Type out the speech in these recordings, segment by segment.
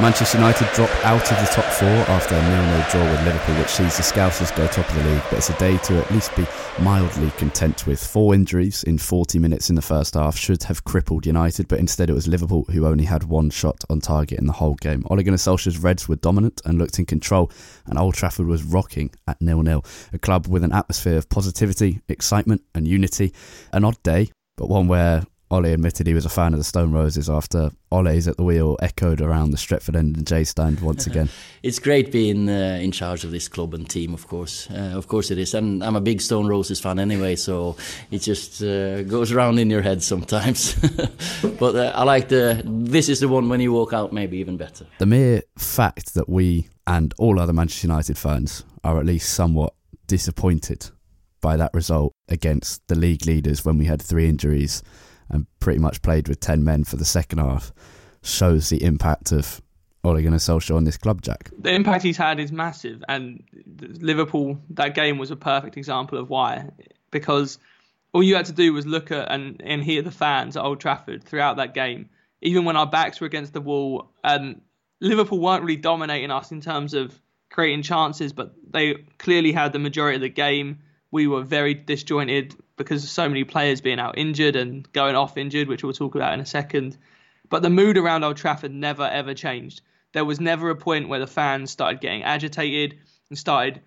Manchester United drop out of the top four after a 0-0 draw with Liverpool, which sees the Scousers go top of the league, but it's a day to at least be mildly content with. Four injuries in 40 minutes in the first half should have crippled United, but instead it was Liverpool who only had one shot on target in the whole game. Ole Gunnar Solskjaer's Reds were dominant and looked in control, and Old Trafford was rocking at 0-0. A club with an atmosphere of positivity, excitement and unity. An odd day, but one where Ole admitted he was a fan of the Stone Roses after Ole's at the wheel echoed around the Stretford End and J stand once again. It's great being in charge of this club and team, of course. Of course it is. And I'm a big Stone Roses fan anyway, so it just goes around in your head sometimes. But I like this is the one when you walk out, maybe even better. The mere fact that we and all other Manchester United fans are at least somewhat disappointed by that result against the league leaders when we had three injuries and pretty much played with 10 men for the second half shows the impact of Ole Gunnar Solskjaer on this club, Jack. The impact he's had is massive, and Liverpool, that game was a perfect example of why, because all you had to do was look at and hear the fans at Old Trafford throughout that game. Even when our backs were against the wall, Liverpool weren't really dominating us in terms of creating chances, but they clearly had the majority of the game. We were very disjointed because of so many players being out injured and going off injured, which we'll talk about in a second. But the mood around Old Trafford never, ever changed. There was never a point where the fans started getting agitated and started,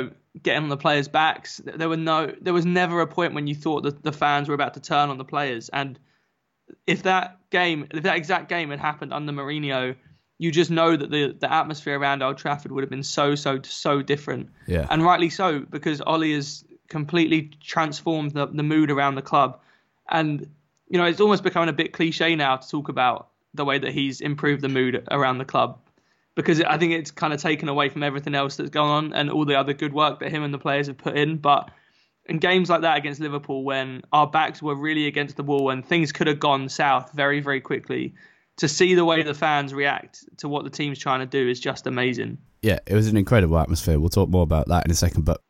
getting on the players' backs. There was never a point when you thought that the fans were about to turn on the players. And if that exact game had happened under Mourinho, you just know that the atmosphere around Old Trafford would have been so different. Yeah. And rightly so, because Ole is completely transformed the mood around the club. And, it's almost becoming a bit cliche now to talk about the way that he's improved the mood around the club, because I think it's kind of taken away from everything else that's gone on and all the other good work that him and the players have put in. But in games like that against Liverpool, when our backs were really against the wall and things could have gone south very, very quickly, to see the way the fans react to what the team's trying to do is just amazing. Yeah, it was an incredible atmosphere. We'll talk more about that in a second, but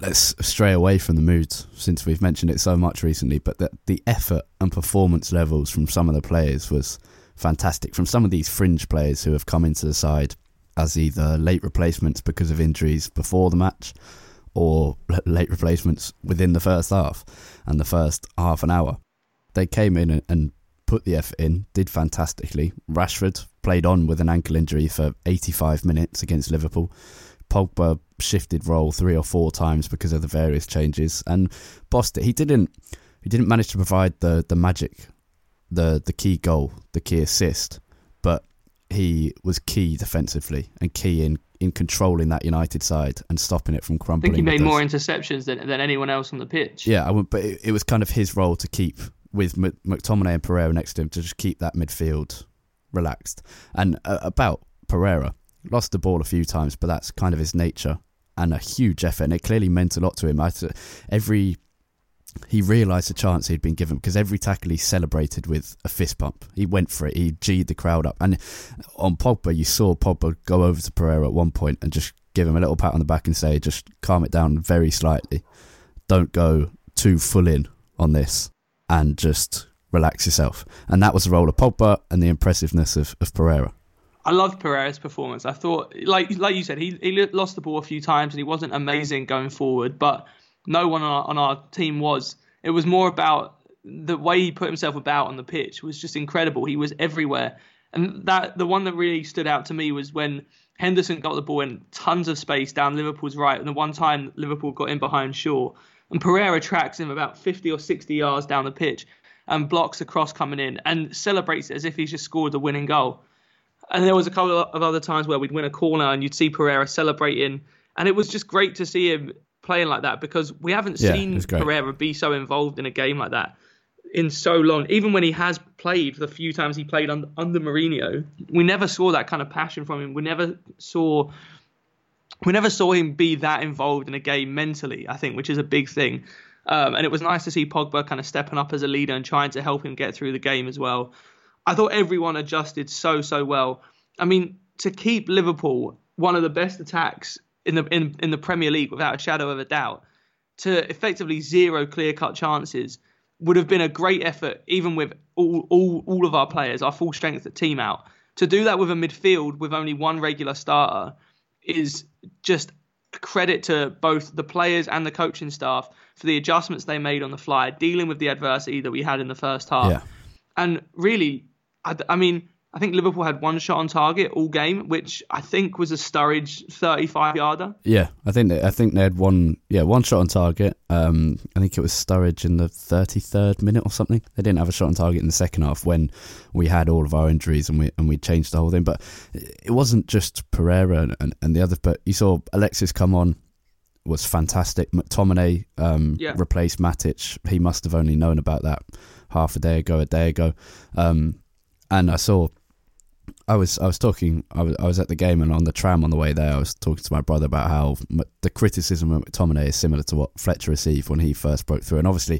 let's stray away from the mood, since we've mentioned it so much recently, but the effort and performance levels from some of the players was fantastic. From some of these fringe players who have come into the side as either late replacements because of injuries before the match or late replacements within the first half and the first half an hour. They came in and put the effort in, did fantastically. Rashford played on with an ankle injury for 85 minutes against Liverpool. Pogba shifted role 3 or 4 times because of the various changes, and bossed it. He didn't manage to provide the magic, the key goal, the key assist, but he was key defensively and key in controlling that United side and stopping it from crumbling. I think he made more interceptions than anyone else on the pitch. Yeah, but it was kind of his role to keep, with McTominay and Pereira next to him, to just keep that midfield relaxed. And about Pereira, Lost the ball a few times, but that's kind of his nature, and a huge effort. And it clearly meant a lot to him. He realised the chance he'd been given, because every tackle he celebrated with a fist pump. He went for it. He G'd the crowd up. And on Pogba, you saw Pogba go over to Pereira at one point and just give him a little pat on the back and say, just calm it down very slightly. Don't go too full in on this and just relax yourself. And that was the role of Pogba and the impressiveness of Pereira. I loved Pereira's performance. I thought, like you said, he lost the ball a few times and he wasn't amazing going forward, but no one on our team was. It was more about the way he put himself about on the pitch was just incredible. He was everywhere. And that the one that really stood out to me was when Henderson got the ball in tons of space down Liverpool's right. And the one time Liverpool got in behind Shaw, and Pereira tracks him about 50 or 60 yards down the pitch and blocks the cross coming in and celebrates it as if he's just scored the winning goal. And there was a couple of other times where we'd win a corner and you'd see Pereira celebrating. And it was just great to see him playing like that, because we haven't seen Pereira be so involved in a game like that in so long. Even when he has played, the few times he played under Mourinho, we never saw that kind of passion from him. We never saw him be that involved in a game mentally, I think, which is a big thing. And it was nice to see Pogba kind of stepping up as a leader and trying to help him get through the game as well. I thought everyone adjusted so well. I mean, to keep Liverpool one of the best attacks in the Premier League without a shadow of a doubt, to effectively zero clear-cut chances, would have been a great effort, even with all of our players, our full strength at team out. To do that with a midfield with only one regular starter is just credit to both the players and the coaching staff for the adjustments they made on the fly, dealing with the adversity that we had in the first half. Yeah. And really, I think Liverpool had one shot on target all game, which I think was a Sturridge 35-yarder. Yeah, I think they had one shot on target. I think it was Sturridge in the 33rd minute or something. They didn't have a shot on target in the second half when we had all of our injuries and we changed the whole thing. But it wasn't just Pereira and the others. But you saw Alexis come on, was fantastic. McTominay replaced Matic. He must have only known about that half a day ago. And I saw. I was at the game, and on the tram on the way there, I was talking to my brother about how the criticism of McTominay is similar to what Fletcher received when he first broke through. And obviously,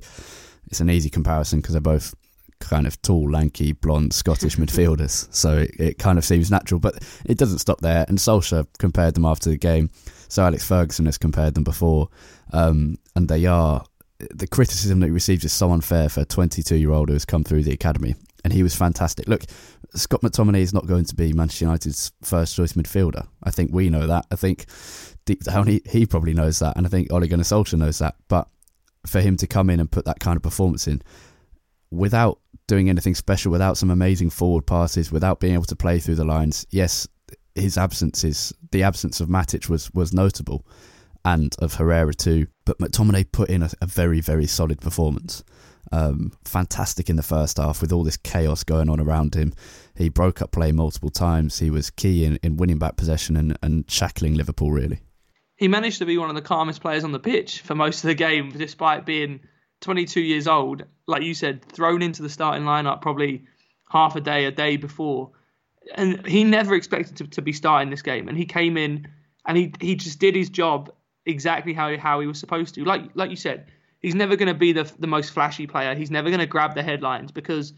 it's an easy comparison because they're both kind of tall, lanky, blonde Scottish midfielders. So it kind of seems natural, but it doesn't stop there. And Solskjaer compared them after the game. So Alex Ferguson has compared them before. And they are. The criticism that he received is so unfair for a 22-year-old who has come through the academy. And he was fantastic. Look, Scott McTominay is not going to be Manchester United's first choice midfielder. I think we know that. I think deep down he probably knows that. And I think Ole Gunnar Solskjaer knows that. But for him to come in and put that kind of performance in without doing anything special, without some amazing forward passes, without being able to play through the lines, yes, the absence of Matic was notable, and of Herrera too. But McTominay put in a very, very solid performance. Fantastic in the first half with all this chaos going on around him. He broke up play multiple times. He was key in winning back possession and shackling Liverpool, really. He managed to be one of the calmest players on the pitch for most of the game, despite being 22 years old. Like you said, thrown into the starting lineup probably half a day before. And he never expected to be starting this game. And he came in and he just did his job exactly how he was supposed to. Like you said, he's never going to be the most flashy player. He's never going to grab the headlines, because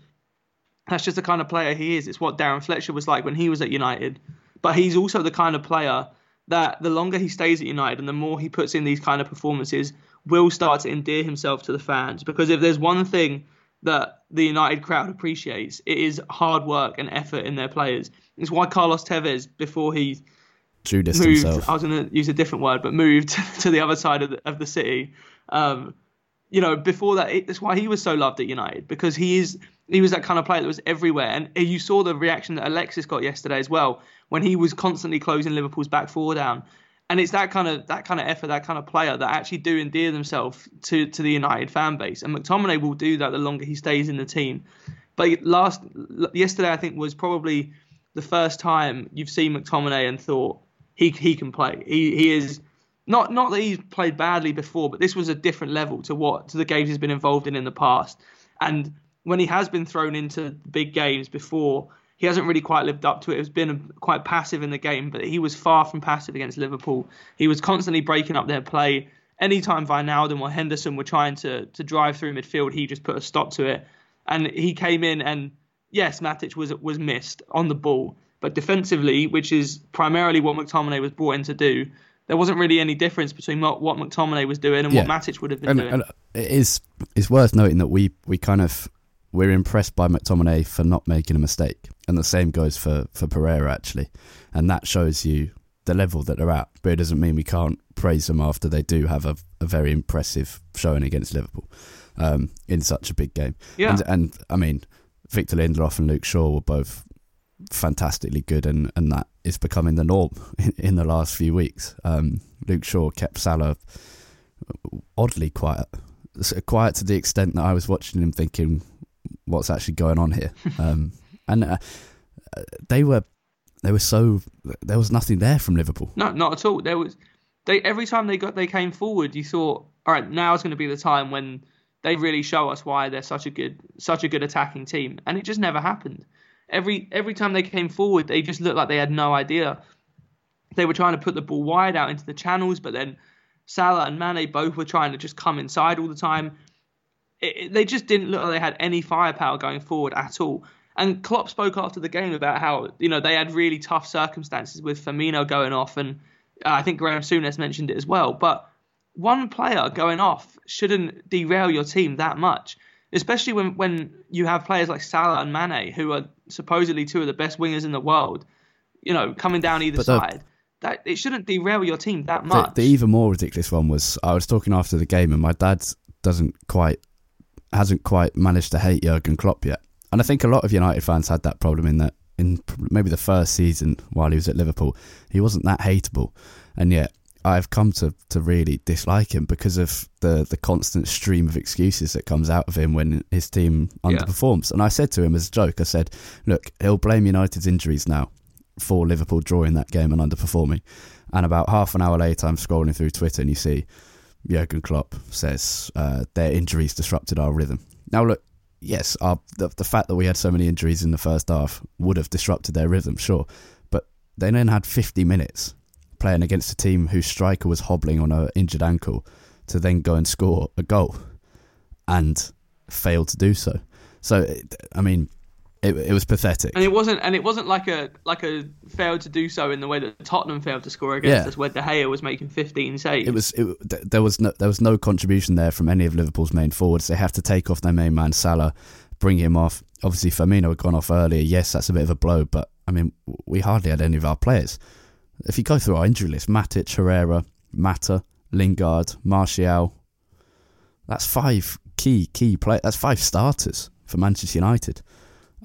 that's just the kind of player he is. It's what Darren Fletcher was like when he was at United. But he's also the kind of player that the longer he stays at United and the more he puts in these kind of performances, will start to endear himself to the fans. Because if there's one thing that the United crowd appreciates, it is hard work and effort in their players. It's why Carlos Tevez, before he Judas moved, himself. I was going to use a different word, but moved to the other side of the city, you know, before that, that's why he was so loved at United, because he was that kind of player that was everywhere. And you saw the reaction that Alexis got yesterday as well, when he was constantly closing Liverpool's back four down. And it's that kind of effort, that kind of player that actually do endear themselves to the United fan base. And McTominay will do that the longer he stays in the team. But yesterday, I think, was probably the first time you've seen McTominay and thought he can play. He is. Not that he's played badly before, but this was a different level to the games he's been involved in the past. And when he has been thrown into big games before, he hasn't really quite lived up to it. It's been quite passive in the game, but he was far from passive against Liverpool. He was constantly breaking up their play. Anytime Wijnaldum or Henderson were trying to drive through midfield, he just put a stop to it. And he came in and, yes, Matic was missed on the ball. But defensively, which is primarily what McTominay was brought in to do, there wasn't really any difference between what McTominay was doing and what Matic would have been doing. And it's worth noting that we're impressed by McTominay for not making a mistake. And the same goes for Pereira, actually. And that shows you the level that they're at. But it doesn't mean we can't praise them after they do have a very impressive showing against Liverpool in such a big game. Yeah. And I mean, Victor Lindelof and Luke Shaw were both fantastically good, and that is becoming the norm in the last few weeks. Luke Shaw kept Salah oddly quiet to the extent that I was watching him thinking, what's actually going on here? And they were so, there was nothing there from Liverpool. No, not at all. Every time they came forward, you thought, all right, now is going to be the time when they really show us why they're such a good attacking team, and it just never happened. Every time they came forward, they just looked like they had no idea. They were trying to put the ball wide out into the channels, but then Salah and Mane both were trying to just come inside all the time. They just didn't look like they had any firepower going forward at all. And Klopp spoke after the game about how, you know, they had really tough circumstances with Firmino going off, and I think Graeme Souness mentioned it as well. But one player going off shouldn't derail your team that much, especially when you have players like Salah and Mane, who are supposedly two of the best wingers in the world, you know, coming down either side. That it shouldn't derail your team that much. The even more ridiculous one was, I was talking after the game, and my dad hasn't quite managed to hate Jurgen Klopp yet. And I think a lot of United fans had that problem in that in maybe the first season while he was at Liverpool, he wasn't that hateable. And yet I've come to really dislike him because of the constant stream of excuses that comes out of him when his team underperforms. And I said to him as a joke, I said, look, he'll blame United's injuries now for Liverpool drawing that game and underperforming. And about half an hour later, I'm scrolling through Twitter and you see Jurgen Klopp says their injuries disrupted our rhythm. Now, look, yes, the fact that we had so many injuries in the first half would have disrupted their rhythm, sure. But they then had 50 minutes playing against a team whose striker was hobbling on an injured ankle to then go and score a goal and failed to do so. So, I mean, it was pathetic. And it wasn't like a failed to do so in the way that Tottenham failed to score against us, where De Gea was making 15 saves. There was no contribution there from any of Liverpool's main forwards. They have to take off their main man Salah, bring him off. Obviously Firmino had gone off earlier. Yes, that's a bit of a blow, but I mean, we hardly had any of our players. If you go through our injury list, Matic, Herrera, Mata, Lingard, Martial, that's five key players. That's five starters for Manchester United.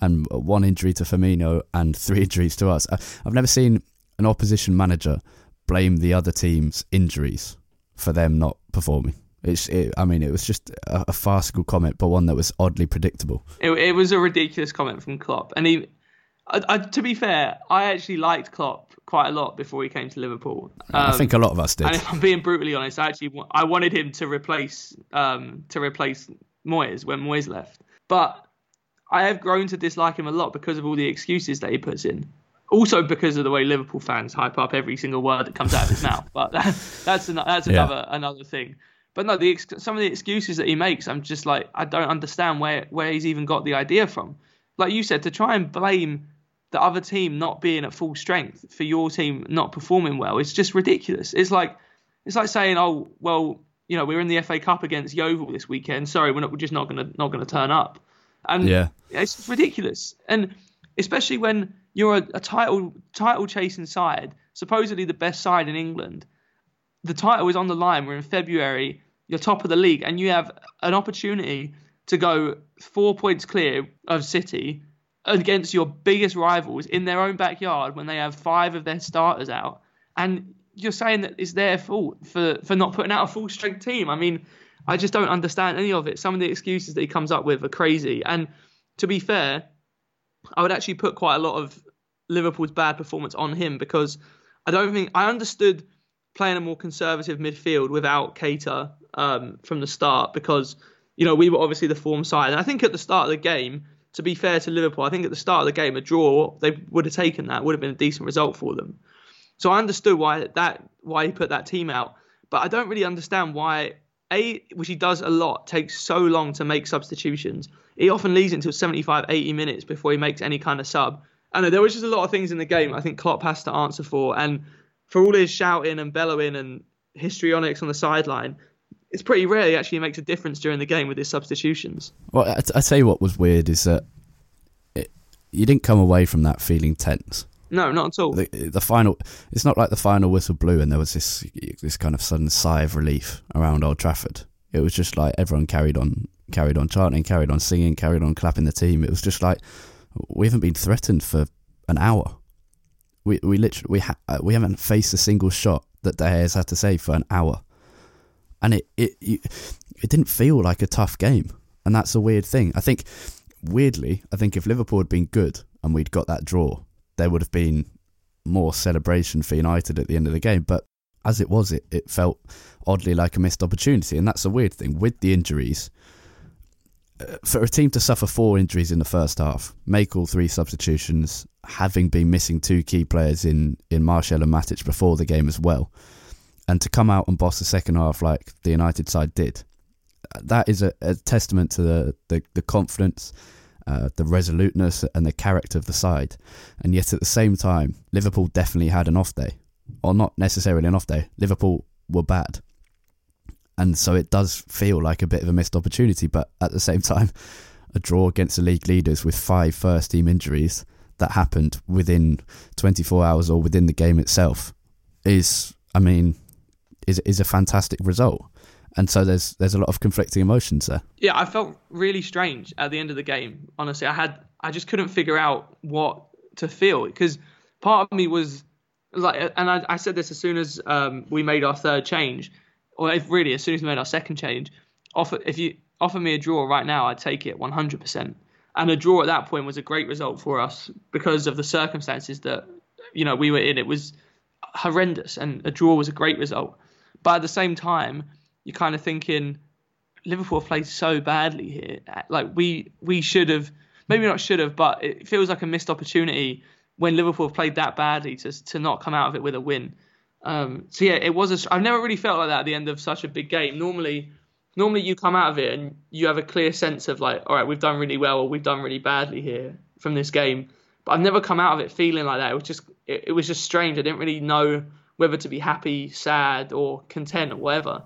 And one injury to Firmino and three injuries to us. I've never seen an opposition manager blame the other team's injuries for them not performing. It was just a farcical comment, but one that was oddly predictable. It was a ridiculous comment from Klopp. And to be fair, I actually liked Klopp quite a lot before he came to Liverpool. I think a lot of us did. And if I'm being brutally honest, I wanted him to replace Moyes when Moyes left. But I have grown to dislike him a lot because of all the excuses that he puts in. Also because of the way Liverpool fans hype up every single word that comes out of his mouth. But that's another thing. But no, some of the excuses that he makes, I'm just like, I don't understand where he's even got the idea from. Like you said, to try and blame the other team not being at full strength for your team not performing well, it's just ridiculous. It's like saying, oh, well, you know, we're in the FA Cup against Yeovil this weekend. Sorry, we're just not gonna turn up. And it's ridiculous. And especially when you're a title chasing side, supposedly the best side in England, the title is on the line. We're in February, you're top of the league, and you have an opportunity to go 4 points clear of City against your biggest rivals in their own backyard when they have five of their starters out. And you're saying that it's their fault for not putting out a full-strength team. I mean, I just don't understand any of it. Some of the excuses that he comes up with are crazy. And to be fair, I would actually put quite a lot of Liverpool's bad performance on him because I understood playing a more conservative midfield without Keita from the start because, you know, we were obviously the form side. And I think at the start of the game, to be fair to Liverpool, I think at the start of the game, a draw, they would have taken that, would have been a decent result for them. So I understood why he put that team out. But I don't really understand why, which he does a lot, takes so long to make substitutions. He often leaves until 75, 80 minutes before he makes any kind of sub. I know there was just a lot of things in the game I think Klopp has to answer for. And for all his shouting and bellowing and histrionics on the sideline, it's pretty rare he actually makes a difference during the game with his substitutions. Well, I tell you what was weird is that you didn't come away from that feeling tense. No, not at all. The final, it's not like the final whistle blew and there was this kind of sudden sigh of relief around Old Trafford. It was just like everyone carried on chanting, carried on singing, carried on clapping the team. It was just like, we haven't been threatened for an hour. We haven't faced a single shot that De Gea has had to save for an hour, and it didn't feel like a tough game, and that's a weird thing. I think weirdly, if Liverpool had been good and we'd got that draw, there would have been more celebration for United at the end of the game. But as it was, it felt oddly like a missed opportunity, and that's a weird thing with the injuries. For a team to suffer 4 injuries in the first half, make all 3 substitutions, having been missing 2 key players in Martial and Matic before the game as well, and to come out and boss the second half like the United side did, that is a testament to the confidence, the resoluteness and the character of the side. And yet at the same time, Liverpool definitely had an off day. Or not necessarily an off day. Liverpool were bad. And so it does feel like a bit of a missed opportunity, but at the same time, a draw against the league leaders with 5 first-team injuries that happened within 24 hours or within the game itself is a fantastic result. And so there's a lot of conflicting emotions there. Yeah, I felt really strange at the end of the game. Honestly, I just couldn't figure out what to feel, because part of me was like, and I said this as soon as we made our third change. Or if really, as soon as we made our second change, if you offer me a draw right now, I'd take it 100%. And a draw at that point was a great result for us because of the circumstances that, we were in. It was horrendous, and a draw was a great result. But at the same time, you're kind of thinking, Liverpool played so badly here. Like we should have, maybe not should have, but it feels like a missed opportunity when Liverpool played that badly to not come out of it with a win. It was I've never really felt like that at the end of such a big game. Normally you come out of it and you have a clear sense of like, all right, we've done really well or we've done really badly here from this game. But I've never come out of it feeling like that. It was just strange. I didn't really know whether to be happy, sad or content or whatever.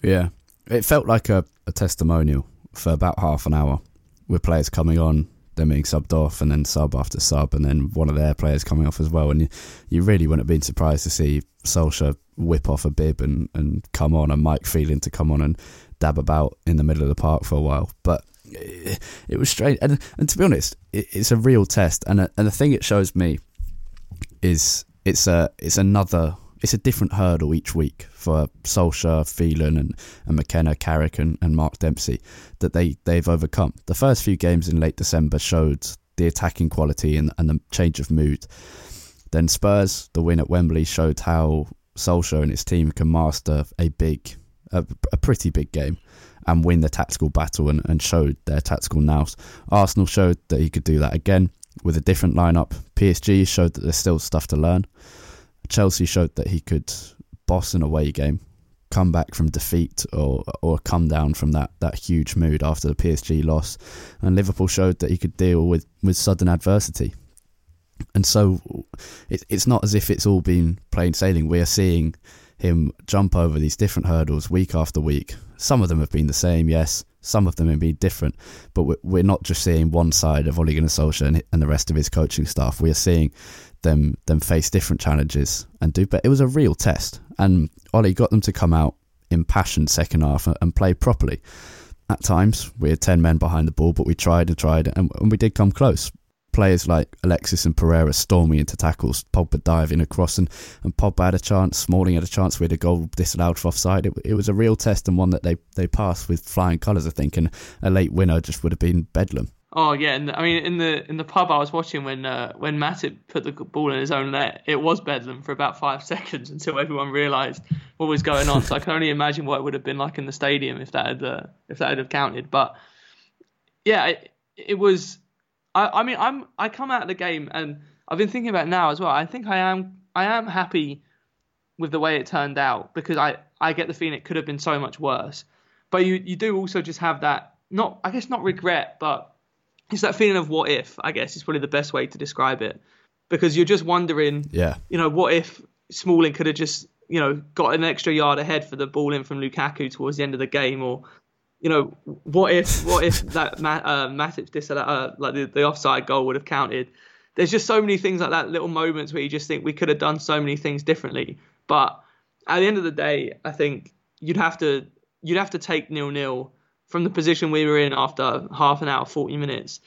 Yeah, it felt like a testimonial for about half an hour with players coming on, them being subbed off, and then sub after sub, and then one of their players coming off as well. And you really wouldn't have been surprised to see Solskjaer whip off a bib and come on, and Mike Phelan to come on and dab about in the middle of the park for a while. But it was strange. And to be honest, it's a real test. And the thing it shows me is it's a different hurdle each week for Solskjaer, Phelan and McKenna, Carrick and Mark Dempsey that they've overcome. The first few games in late December showed the attacking quality and the change of mood. Then Spurs, the win at Wembley, showed how Solskjaer and his team can master a pretty big game and win the tactical battle and showed their tactical nous. Arsenal showed that he could do that again with a different lineup. PSG showed that there's still stuff to learn. Chelsea showed that he could boss an away game, come back from defeat or come down from that huge mood after the PSG loss. And Liverpool showed that he could deal with sudden adversity. And so it's not as if it's all been plain sailing. We are seeing him jump over these different hurdles week after week. Some of them have been the same, yes. Some of them have been different. But we're not just seeing one side of Ole Gunnar Solskjaer and the rest of his coaching staff. We are seeing them face different challenges and do. But it was a real test, and Ole got them to come out impassioned second half and play properly. At times we had 10 men behind the ball, but we tried and we did come close. Players like Alexis and Pereira storming into tackles, Pogba diving across and Pogba had a chance, Smalling had a chance, we had a goal disallowed for offside. It was a real test, and one that they passed with flying colours, I think, and a late winner just would have been bedlam. Oh yeah, and I mean in the pub I was watching when Matip put the ball in his own net, it was bedlam for about 5 seconds until everyone realised what was going on. So I can only imagine what it would have been like in the stadium if that had have counted. But yeah, it was I mean, I come out of the game, and I've been thinking about it now as well. I think I am happy with the way it turned out, because I get the feeling it could have been so much worse. But you do also just have that, not regret, but it's that feeling of what if, I guess, is probably the best way to describe it. Because you're just wondering, what if Smalling could have just, got an extra yard ahead for the ball in from Lukaku towards the end of the game, or, what if that Matip's the offside goal would have counted. There's just so many things like that, little moments where you just think we could have done so many things differently. But at the end of the day, I think you'd have to take 0-0 from the position we were in after half an hour, 40 minutes.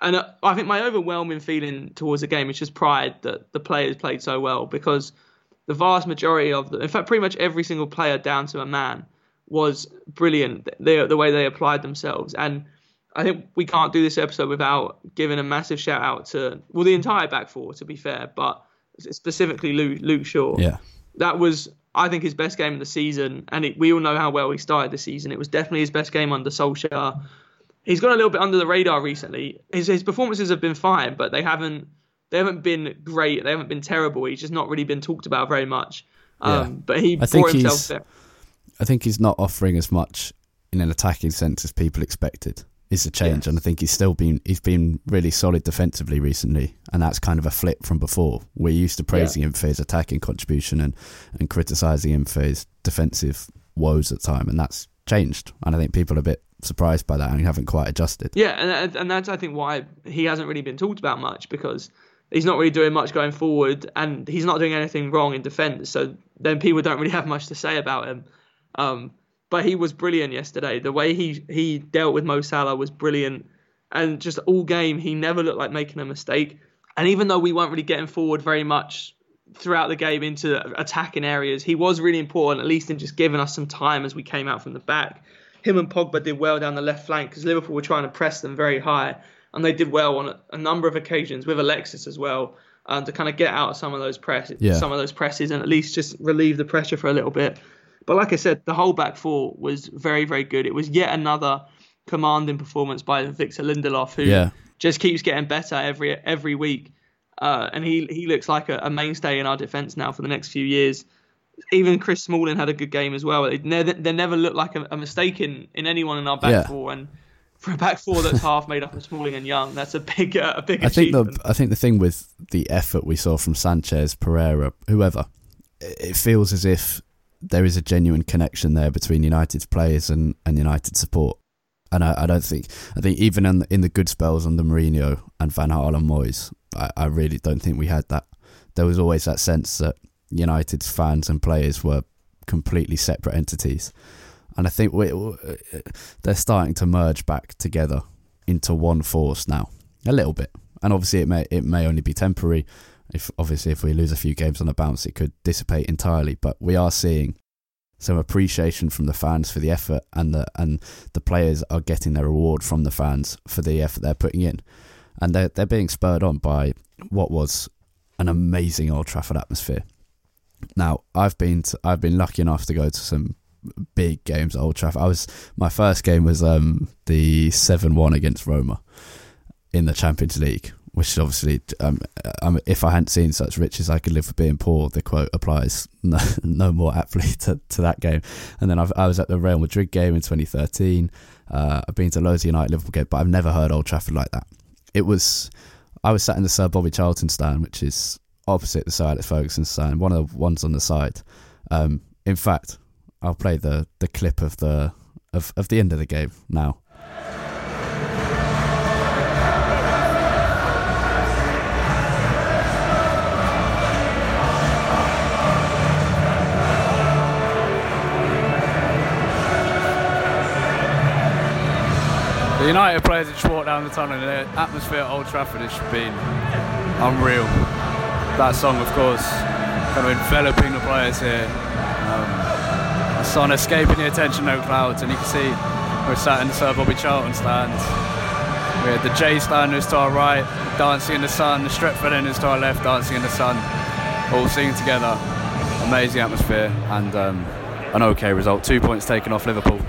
And I think my overwhelming feeling towards the game is just pride that the players played so well, because the vast majority of them, in fact, pretty much every single player down to a man, was brilliant. The way they applied themselves. And I think we can't do this episode without giving a massive shout out to, well, the entire back four, to be fair, but specifically Luke Shaw. Yeah. That was, I think, his best game of the season. And we all know how well he started the season. It was definitely his best game under Solskjaer. He's gone a little bit under the radar recently. His performances have been fine, but they haven't been great. They haven't been terrible. He's just not really been talked about very much. But he brought himself there. I think he's not offering as much in an attacking sense as people expected. It's a change, and I think he's been really solid defensively recently, and that's kind of a flip from before. We're used to praising him for his attacking contribution and criticising him for his defensive woes at time, and that's changed, and I think people are a bit surprised by that and haven't quite adjusted. Yeah, and that's, I think, why he hasn't really been talked about much, because he's not really doing much going forward, and he's not doing anything wrong in defence, so then people don't really have much to say about him. But he was brilliant yesterday. The way he dealt with Mo Salah was brilliant. And just all game, he never looked like making a mistake. And even though we weren't really getting forward very much throughout the game into attacking areas, he was really important, at least in just giving us some time as we came out from the back. Him and Pogba did well down the left flank because Liverpool were trying to press them very high. And they did well on a number of occasions with Alexis as well, to kind of get out of some of those presses and at least just relieve the pressure for a little bit. But like I said, the whole back four was very, very good. It was yet another commanding performance by Victor Lindelof, who just keeps getting better every week. And he looks like a mainstay in our defence now for the next few years. Even Chris Smalling had a good game as well. They never looked like a mistake in anyone in our back four. And for a back four that's half made up of Smalling and Young, that's a big achievement. I think the thing with the effort we saw from Sanchez, Pereira, whoever, it feels as if there is a genuine connection there between United's players and United support. And I think even in the good spells under Mourinho and Van Gaal and Moyes, I really don't think we had that. There was always that sense that United's fans and players were completely separate entities. And I think they're starting to merge back together into one force now, a little bit. And obviously it may only be temporary. If we lose a few games on the bounce, it could dissipate entirely. But we are seeing some appreciation from the fans for the effort, and the players are getting their reward from the fans for the effort they're putting in, and they're being spurred on by what was an amazing Old Trafford atmosphere. Now I've been lucky enough to go to some big games at Old Trafford. My first game was the 7-1 against Roma in the Champions League, which is obviously, if I hadn't seen such riches, I could live for being poor. The quote applies no more aptly to that game. And then I was at the Real Madrid game in 2013. I've been to loads of United Liverpool games, but I've never heard Old Trafford like that. I was sat in the Sir Bobby Charlton stand, which is opposite the Sir Alex Ferguson stand, one of the ones on the side. In fact, I'll play the clip of the end of the game now. The United players that just walked down the tunnel, the atmosphere at Old Trafford has been unreal. That song, of course, kind of enveloping the players here. The sun escaping the attention, no clouds, and you can see we're sat in the Sir Bobby Charlton stand. We had the J standers to our right, dancing in the sun, the Stretford enders to our left, dancing in the sun, all singing together. Amazing atmosphere and an okay result. 2 points taken off Liverpool.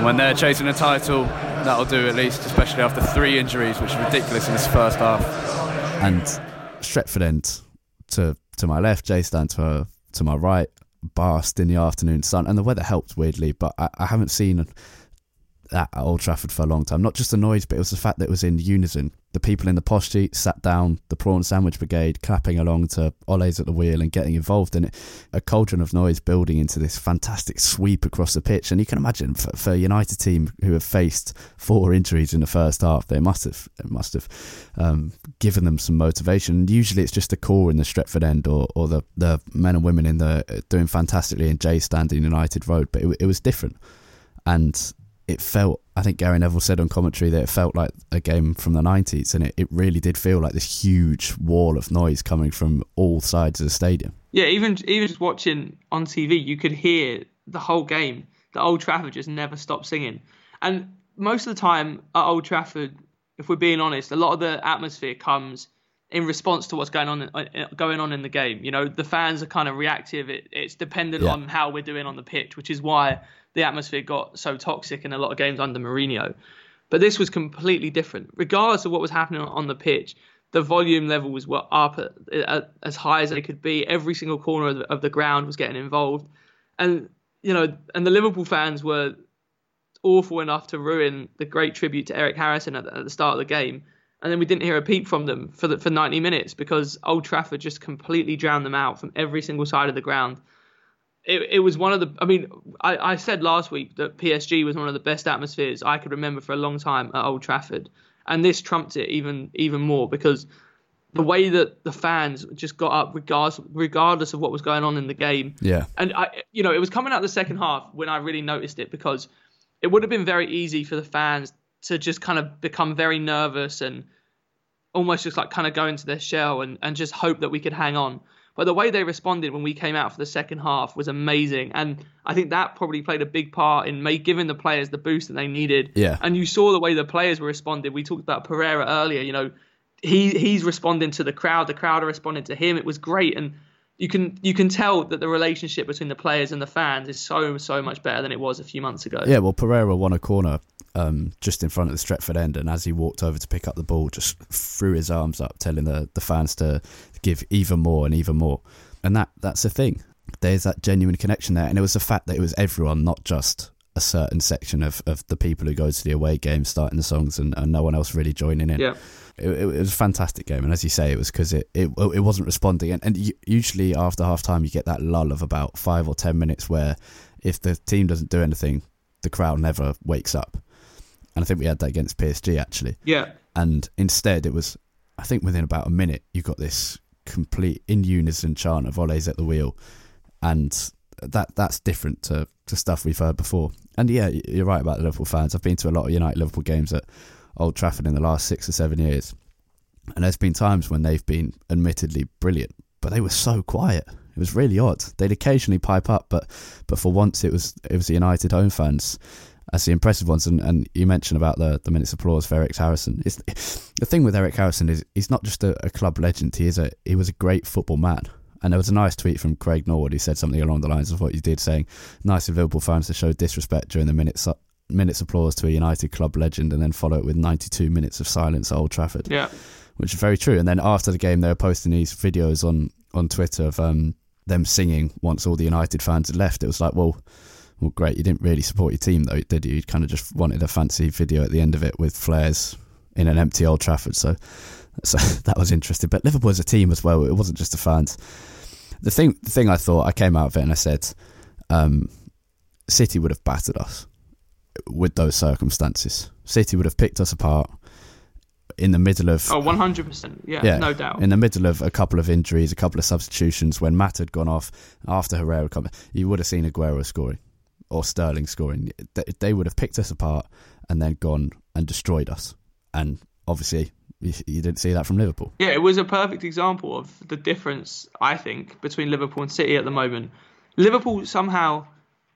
And when they're chasing a title, that'll do at least, especially after three injuries, which is ridiculous in this first half. And Stretford End to my left, Jay Stand to my right, basked in the afternoon sun, and the weather helped weirdly, but I haven't seen that at Old Trafford for a long time. Not just the noise, but it was the fact that it was in unison. The people in the posh seats sat down, the prawn sandwich brigade clapping along to Ole's at the wheel and getting involved in it. A cauldron of noise building into this fantastic sweep across the pitch. And you can imagine for a United team who have faced four injuries in the first half, they must have given them some motivation. Usually it's just the core in the Stretford End or the men and women in the doing fantastically in Jay Standing United Road, but it was different. And it felt, I think Gary Neville said on commentary that it felt like a game from the 90s, and it really did feel like this huge wall of noise coming from all sides of the stadium. Yeah, even just watching on TV, you could hear the whole game. The Old Trafford just never stopped singing. And most of the time at Old Trafford, if we're being honest, a lot of the atmosphere comes in response to what's going on in the game. You know, the fans are kind of reactive. It's dependent on how we're doing on the pitch, which is why the atmosphere got so toxic in a lot of games under Mourinho. But this was completely different. Regardless of what was happening on the pitch, the volume levels were up at as high as they could be. Every single corner of the ground was getting involved. And, you know, and the Liverpool fans were awful enough to ruin the great tribute to Eric Harrison at the start of the game. And then we didn't hear a peep from them for 90 minutes because Old Trafford just completely drowned them out from every single side of the ground. It was one of the... I mean, I said last week that PSG was one of the best atmospheres I could remember for a long time at Old Trafford. And this trumped it even more because the way that the fans just got up regardless of what was going on in the game. Yeah. And, it was coming out the second half when I really noticed it, because it would have been very easy for the fans to just kind of become very nervous and almost just like kind of go into their shell and just hope that we could hang on. But the way they responded when we came out for the second half was amazing. And I think that probably played a big part in giving the players the boost that they needed. Yeah. And you saw the way the players were responding. We talked about Pereira earlier. You know, he's responding to the crowd. The crowd are responding to him. It was great. And you can tell that the relationship between the players and the fans is so, so much better than it was a few months ago. Yeah, well, Pereira won a corner just in front of the Stretford End, and as he walked over to pick up the ball, just threw his arms up, telling the fans to give even more and even more. And that's the thing. There's that genuine connection there, and it was the fact that it was everyone, not just a certain section of the people who go to the away game starting the songs and no one else really joining in. Yeah. It was a fantastic game, and as you say, it was because it wasn't responding. And usually after half-time, you get that lull of about 5 or 10 minutes where if the team doesn't do anything, the crowd never wakes up. And I think we had that against PSG, actually. Yeah. And instead, it was, I think within about a minute, you got this complete in unison chant of Ole's at the wheel. And that's different to stuff we've heard before. And yeah, you're right about the Liverpool fans. I've been to a lot of United Liverpool games at Old Trafford in the last 6 or 7 years. And there's been times when they've been admittedly brilliant, but they were so quiet. It was really odd. They'd occasionally pipe up, but for once it was the United home fans as the impressive ones, and you mentioned about the minutes of applause for Eric Harrison. The thing with Eric Harrison is he's not just a club legend, he was a great football man. And there was a nice tweet from Craig Norwood who said something along the lines of what you did, saying, nice of Liverpool fans to show disrespect during the minutes of applause to a United club legend and then follow it with 92 minutes of silence at Old Trafford. Yeah. Which is very true. And then after the game, they were posting these videos on Twitter of them singing once all the United fans had left. It was like, well, great. You didn't really support your team, though, did you? You kind of just wanted a fancy video at the end of it with flares in an empty Old Trafford. So that was interesting. But Liverpool as a team as well, it wasn't just the fans. The thing I thought, I came out of it and I said, City would have battered us with those circumstances. City would have picked us apart in the middle of... Oh, 100%. Yeah, no doubt. In the middle of a couple of injuries, a couple of substitutions, when Matt had gone off, after Herrera had come, you would have seen Aguero scoring or Sterling scoring. They would have picked us apart and then gone and destroyed us. And obviously... You didn't see that from Liverpool. Yeah, it was a perfect example of the difference, I think, between Liverpool and City at the moment. Liverpool somehow,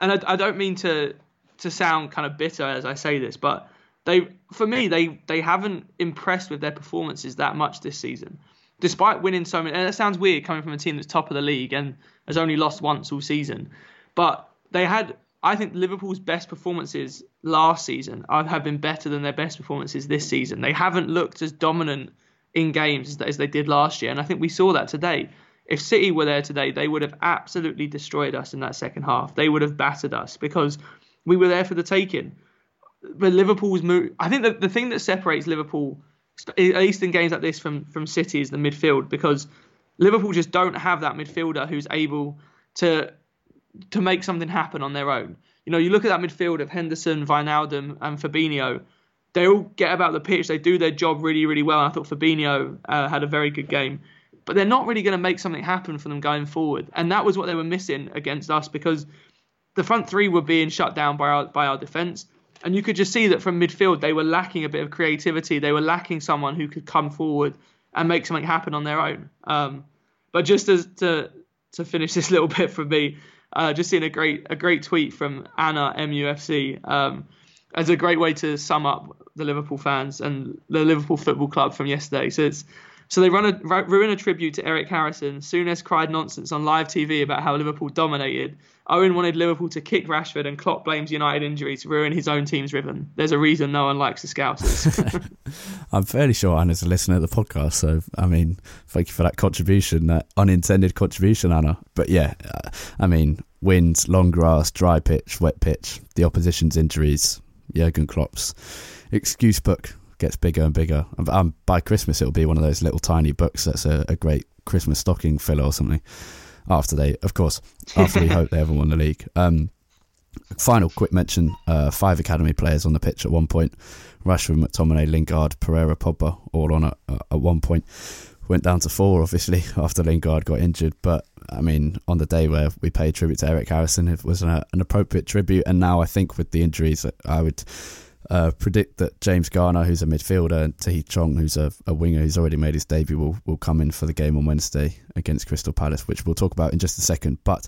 and I don't mean to sound kind of bitter as I say this, but they haven't impressed with their performances that much this season. Despite winning so many, and that sounds weird coming from a team that's top of the league and has only lost once all season, but they had I think Liverpool's best performances last season have been better than their best performances this season. They haven't looked as dominant in games as they did last year, and I think we saw that today. If City were there today, they would have absolutely destroyed us in that second half. They would have battered us because we were there for the taking. But Liverpool's move, I think that the thing that separates Liverpool, at least in games like this, from City is the midfield, because Liverpool just don't have that midfielder who's able to make something happen on their own. You know, you look at that midfield of Henderson, Wijnaldum and Fabinho. They all get about the pitch. They do their job really, really well. And I thought Fabinho had a very good game. But they're not really going to make something happen for them going forward. And that was what they were missing against us, because the front three were being shut down by our defence. And you could just see that from midfield, they were lacking a bit of creativity. They were lacking someone who could come forward and make something happen on their own. But just to finish this little bit for me, just seeing a great tweet from Anna MUFC as a great way to sum up the Liverpool fans and the Liverpool Football Club from yesterday. So they ruin a tribute to Eric Harrison. Souness cried nonsense on live TV about how Liverpool dominated. Owen wanted Liverpool to kick Rashford, and Klopp blames United injury to ruin his own team's rhythm. There's a reason no one likes the Scousers. I'm fairly sure Anna's a listener of the podcast, so, I mean, thank you for that contribution, that unintended contribution, Anna. But yeah, I mean, wind, long grass, dry pitch, wet pitch, the opposition's injuries, Jürgen Klopp's excuse book gets bigger and bigger. By Christmas it'll be one of those little tiny books that's a great Christmas stocking filler or something, after we hope they ever won the league. Final quick mention, 5 academy players on the pitch at one point. Rashford, McTominay, Lingard, Pereira, Pogba, all on at one point. Went down to 4 obviously after Lingard got injured, but I mean, on the day where we paid tribute to Eric Harrison, it was an appropriate tribute. And now I think with the injuries, I would predict that James Garner, who's a midfielder, and Tahith Chong, who's a winger who's already made his debut, will come in for the game on Wednesday against Crystal Palace, which we'll talk about in just a second. But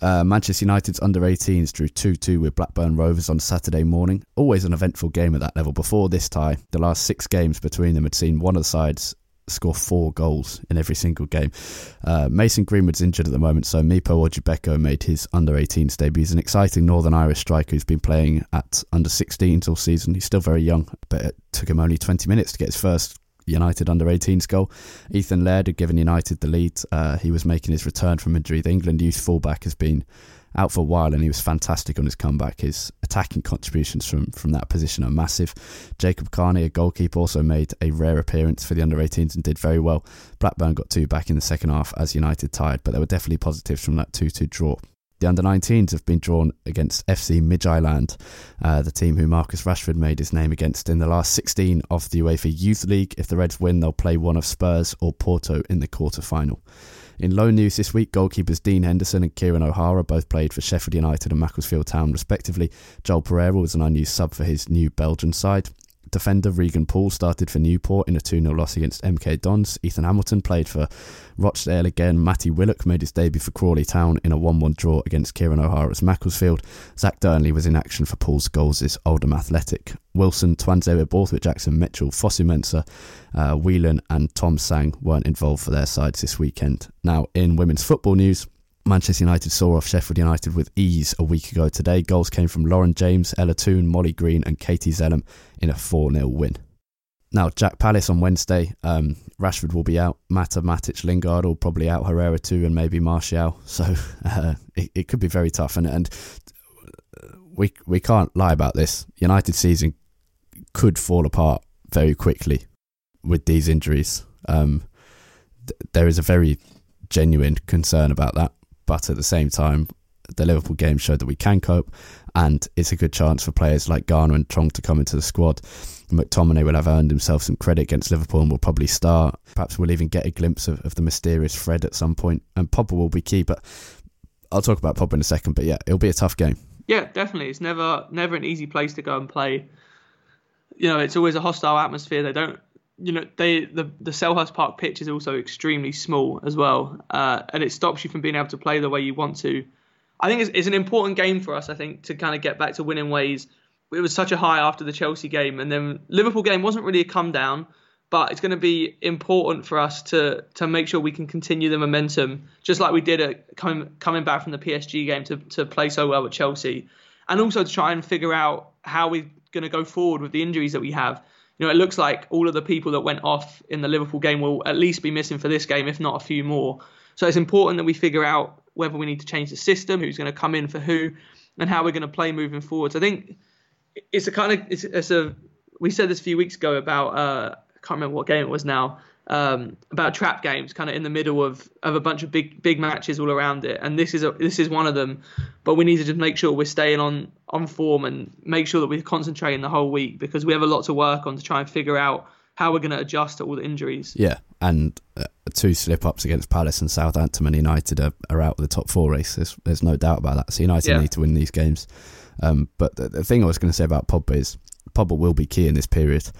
Manchester United's under-18s drew 2-2 with Blackburn Rovers on Saturday morning. Always an eventful game at that level. Before this tie, the last 6 games between them had seen one of the sides score 4 goals in every single game. Mason Greenwood's injured at the moment, so Mipo Ojibeko made his under-18s debut. He's an exciting Northern Irish striker who's been playing at under-16s all season. He's still very young, but it took him only 20 minutes to get his first United under-18s goal. Ethan Laird had given United the lead. He was making his return from injury. The England youth fullback has been out for a while, and he was fantastic on his comeback. His attacking contributions from that position are massive. Jacob Carney, a goalkeeper, also made a rare appearance for the under-18s and did very well. Blackburn got 2 back in the second half as United tied, but there were definitely positives from that 2-2 draw. The under-19s have been drawn against FC Midgisland, the team who Marcus Rashford made his name against in the last 16 of the UEFA Youth League. If the Reds win, they'll play one of Spurs or Porto in the quarter-final. In loan news this week, goalkeepers Dean Henderson and Kieran O'Hara both played for Sheffield United and Macclesfield Town respectively. Joel Pereira was an unused sub for his new Belgian side. Defender Regan Paul started for Newport in a 2-0 loss against MK Dons. Ethan Hamilton played for Rochdale again. Matty Willock made his debut for Crawley Town in a 1-1 draw against Kieran O'Hara's Macclesfield. Zach Durnley was in action for Paul's Goals' Oldham Athletic. Wilson, Twanzewe Borthwick, Jackson Mitchell, Fossey Mensah, Whelan and Tom Sang weren't involved for their sides this weekend. Now, in women's football news, Manchester United saw off Sheffield United with ease a week ago today. Goals came from Lauren James, Ella Toon, Molly Green and Katie Zellum in a 4-0 win. Now, Jack Palace on Wednesday, Rashford will be out. Mata, Matic, Lingard will probably out. Herrera too, and maybe Martial. So it could be very tough. And we can't lie about this. United season could fall apart very quickly with these injuries. There is a very genuine concern about that. But at the same time, the Liverpool game showed that we can cope, and it's a good chance for players like Garner and Chong to come into the squad. McTominay will have earned himself some credit against Liverpool and will probably start. Perhaps we'll even get a glimpse of the mysterious Fred at some point. And Pogba will be key, but I'll talk about Pogba in a second. But yeah, it'll be a tough game. Yeah, definitely. It's never an easy place to go and play. You know, it's always a hostile atmosphere. They don't. You know, the Selhurst Park pitch is also extremely small as well, and it stops you from being able to play the way you want to. I think it's an important game for us, I think, to kind of get back to winning ways. It was such a high after the Chelsea game, and then Liverpool game wasn't really a come down, but it's going to be important for us to make sure we can continue the momentum, just like we did at coming back from the PSG game to play so well at Chelsea, and also to try and figure out how we're going to go forward with the injuries that we have. You know, it looks like all of the people that went off in the Liverpool game will at least be missing for this game, if not a few more. So it's important that we figure out whether we need to change the system, who's going to come in for who, and how we're going to play moving forward. So I think it's a kind of we said this a few weeks ago about I can't remember what game it was now, about trap games, kind of in the middle of a bunch of big matches all around it, and this is one of them. But we need to just make sure we're staying on form and make sure that we're concentrating the whole week, because we have a lot to work on to try and figure out how we're going to adjust to all the injuries. Yeah, and two slip-ups against Palace and Southampton and United are out of the top four race. There's no doubt about that. So United need to win these games. But the thing I was going to say about Pogba is Pogba will be key in this period.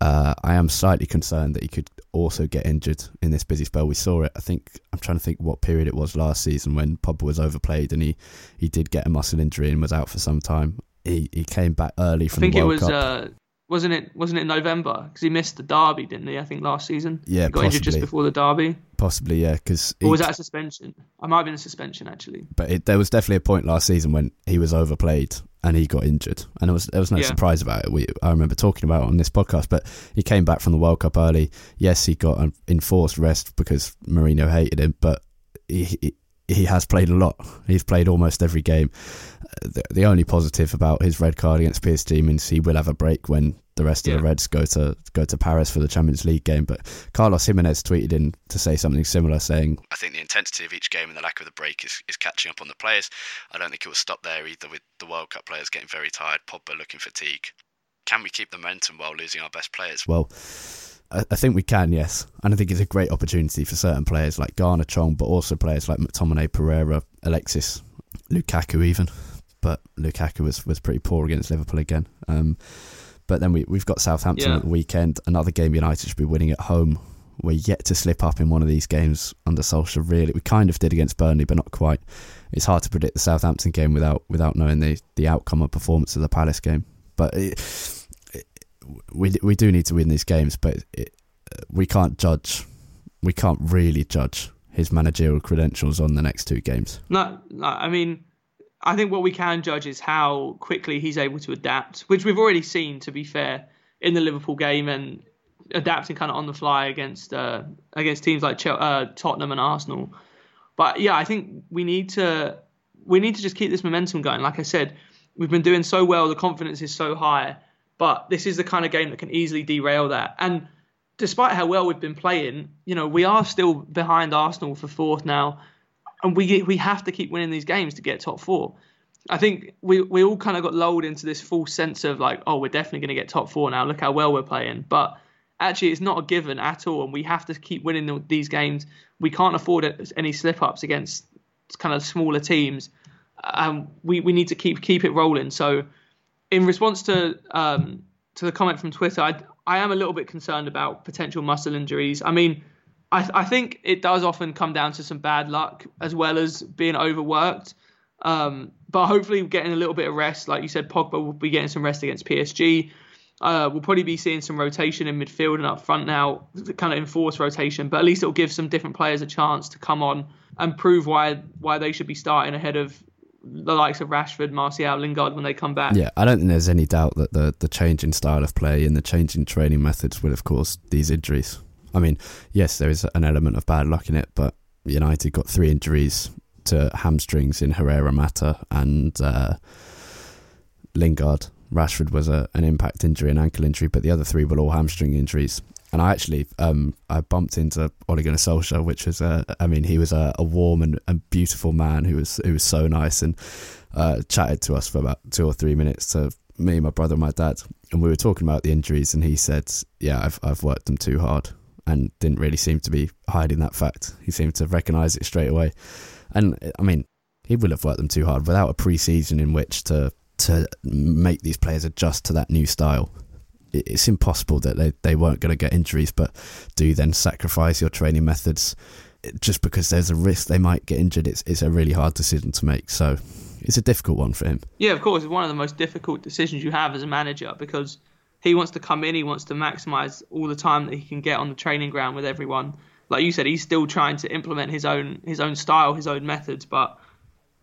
I am slightly concerned that he could also get injured in this busy spell. We saw it, I'm trying to think what period it was last season when Pogba was overplayed and he did get a muscle injury and was out for some time. He came back early from the World Cup. Wasn't it November? Because he missed the derby, didn't he? I think last season. Yeah, he got injured just before the derby. Possibly, yeah. Or was that a suspension? I might have been a suspension, actually. But there was definitely a point last season when he was overplayed and he got injured. And there was no surprise about it. I remember talking about it on this podcast, but he came back from the World Cup early. Yes, he got an enforced rest because Mourinho hated him, but he has played a lot. He's played almost every game. The only positive about his red card against PSG means he will have a break when the rest of the Reds go to Paris for the Champions League game. But Carlos Jimenez tweeted in to say something similar, saying, "I think the intensity of each game and the lack of the break is catching up on the players. I don't think it will stop there either, with the World Cup players getting very tired, Pogba looking fatigued. Can we keep the momentum while losing our best players?" Well, I think we can, yes. And I think it's a great opportunity for certain players like Garner, Chong, but also players like McTominay, Pereira, Alexis, Lukaku even. But Lukaku was pretty poor against Liverpool again. But then we've got Southampton at the weekend, another game United should be winning at home. We're yet to slip up in one of these games under Solskjaer, really. We kind of did against Burnley, but not quite. It's hard to predict the Southampton game without knowing the outcome or performance of the Palace game. But we do need to win these games, but we can't judge. We can't really judge his managerial credentials on the next two games. No, I mean, I think what we can judge is how quickly he's able to adapt, which we've already seen, to be fair, in the Liverpool game, and adapting kind of on the fly against teams like Tottenham and Arsenal. But yeah, I think we need to just keep this momentum going. Like I said, we've been doing so well, the confidence is so high, but this is the kind of game that can easily derail that. And despite how well we've been playing, you know, we are still behind Arsenal for fourth now. And we have to keep winning these games to get top four. I think we all kind of got lulled into this false sense of like, oh, we're definitely going to get top four now. Look how well we're playing. But actually, it's not a given at all. And we have to keep winning these games. We can't afford any slip-ups against kind of smaller teams. We need to keep it rolling. So in response to the comment from Twitter, I am a little bit concerned about potential muscle injuries. I mean, I think it does often come down to some bad luck as well as being overworked. But hopefully getting a little bit of rest. Like you said, Pogba will be getting some rest against PSG. We'll probably be seeing some rotation in midfield and up front now, kind of enforced rotation. But at least it'll give some different players a chance to come on and prove why they should be starting ahead of the likes of Rashford, Martial, Lingard when they come back. Yeah, I don't think there's any doubt that the change in style of play and the change in training methods will have caused these injuries. I mean, yes, there is an element of bad luck in it, but United got 3 injuries to hamstrings in Herrera, Mata and Lingard. Rashford was an impact injury, an ankle injury, but the other 3 were all hamstring injuries. And I actually I bumped into Ole Gunnar Solskjaer, which was he was a warm and beautiful man who was so nice, and chatted to us for about 2 or 3 minutes to me, my brother and my dad. And we were talking about the injuries, and he said, yeah, I've worked them too hard, and didn't really seem to be hiding that fact. He seemed to recognise it straight away. And, I mean, he will have worked them too hard without a pre-season in which to make these players adjust to that new style. It's impossible that they weren't going to get injuries, but do then sacrifice your training methods just because there's a risk they might get injured. It's a really hard decision to make, so it's a difficult one for him. Yeah, of course, it's one of the most difficult decisions you have as a manager, because he wants to come in, he wants to maximise all the time that he can get on the training ground with everyone. Like you said, he's still trying to implement his own style, his own methods. But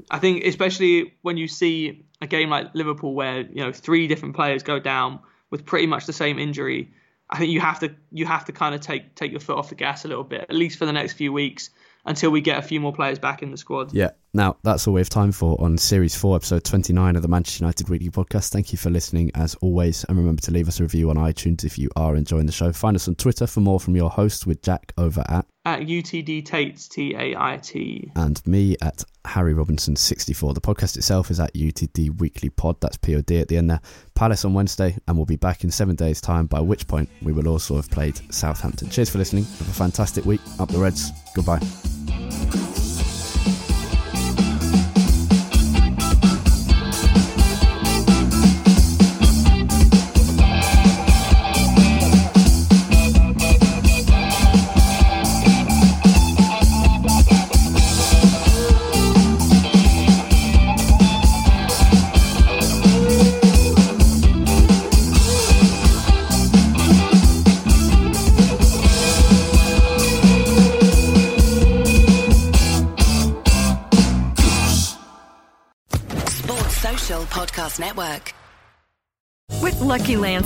I think especially when you see a game like Liverpool where, you know, three different players go down with pretty much the same injury, I think you have to kind of take your foot off the gas a little bit, at least for the next few weeks, until we get a few more players back in the squad. Yeah. Now, that's all we have time for on Series 4, Episode 29 of the Manchester United Weekly Podcast. Thank you for listening, as always. And remember to leave us a review on iTunes if you are enjoying the show. Find us on Twitter for more from your host, with Jack over at UTD Tait, T-A-I-T. And me at Harry Robinson 64. The podcast itself is at UTD Weekly Pod. That's P-O-D at the end there. Palace on Wednesday, and we'll be back in 7 days' time, by which point we will also have played Southampton. Cheers for listening. Have a fantastic week. Up the Reds. Goodbye. Network. With Lucky Land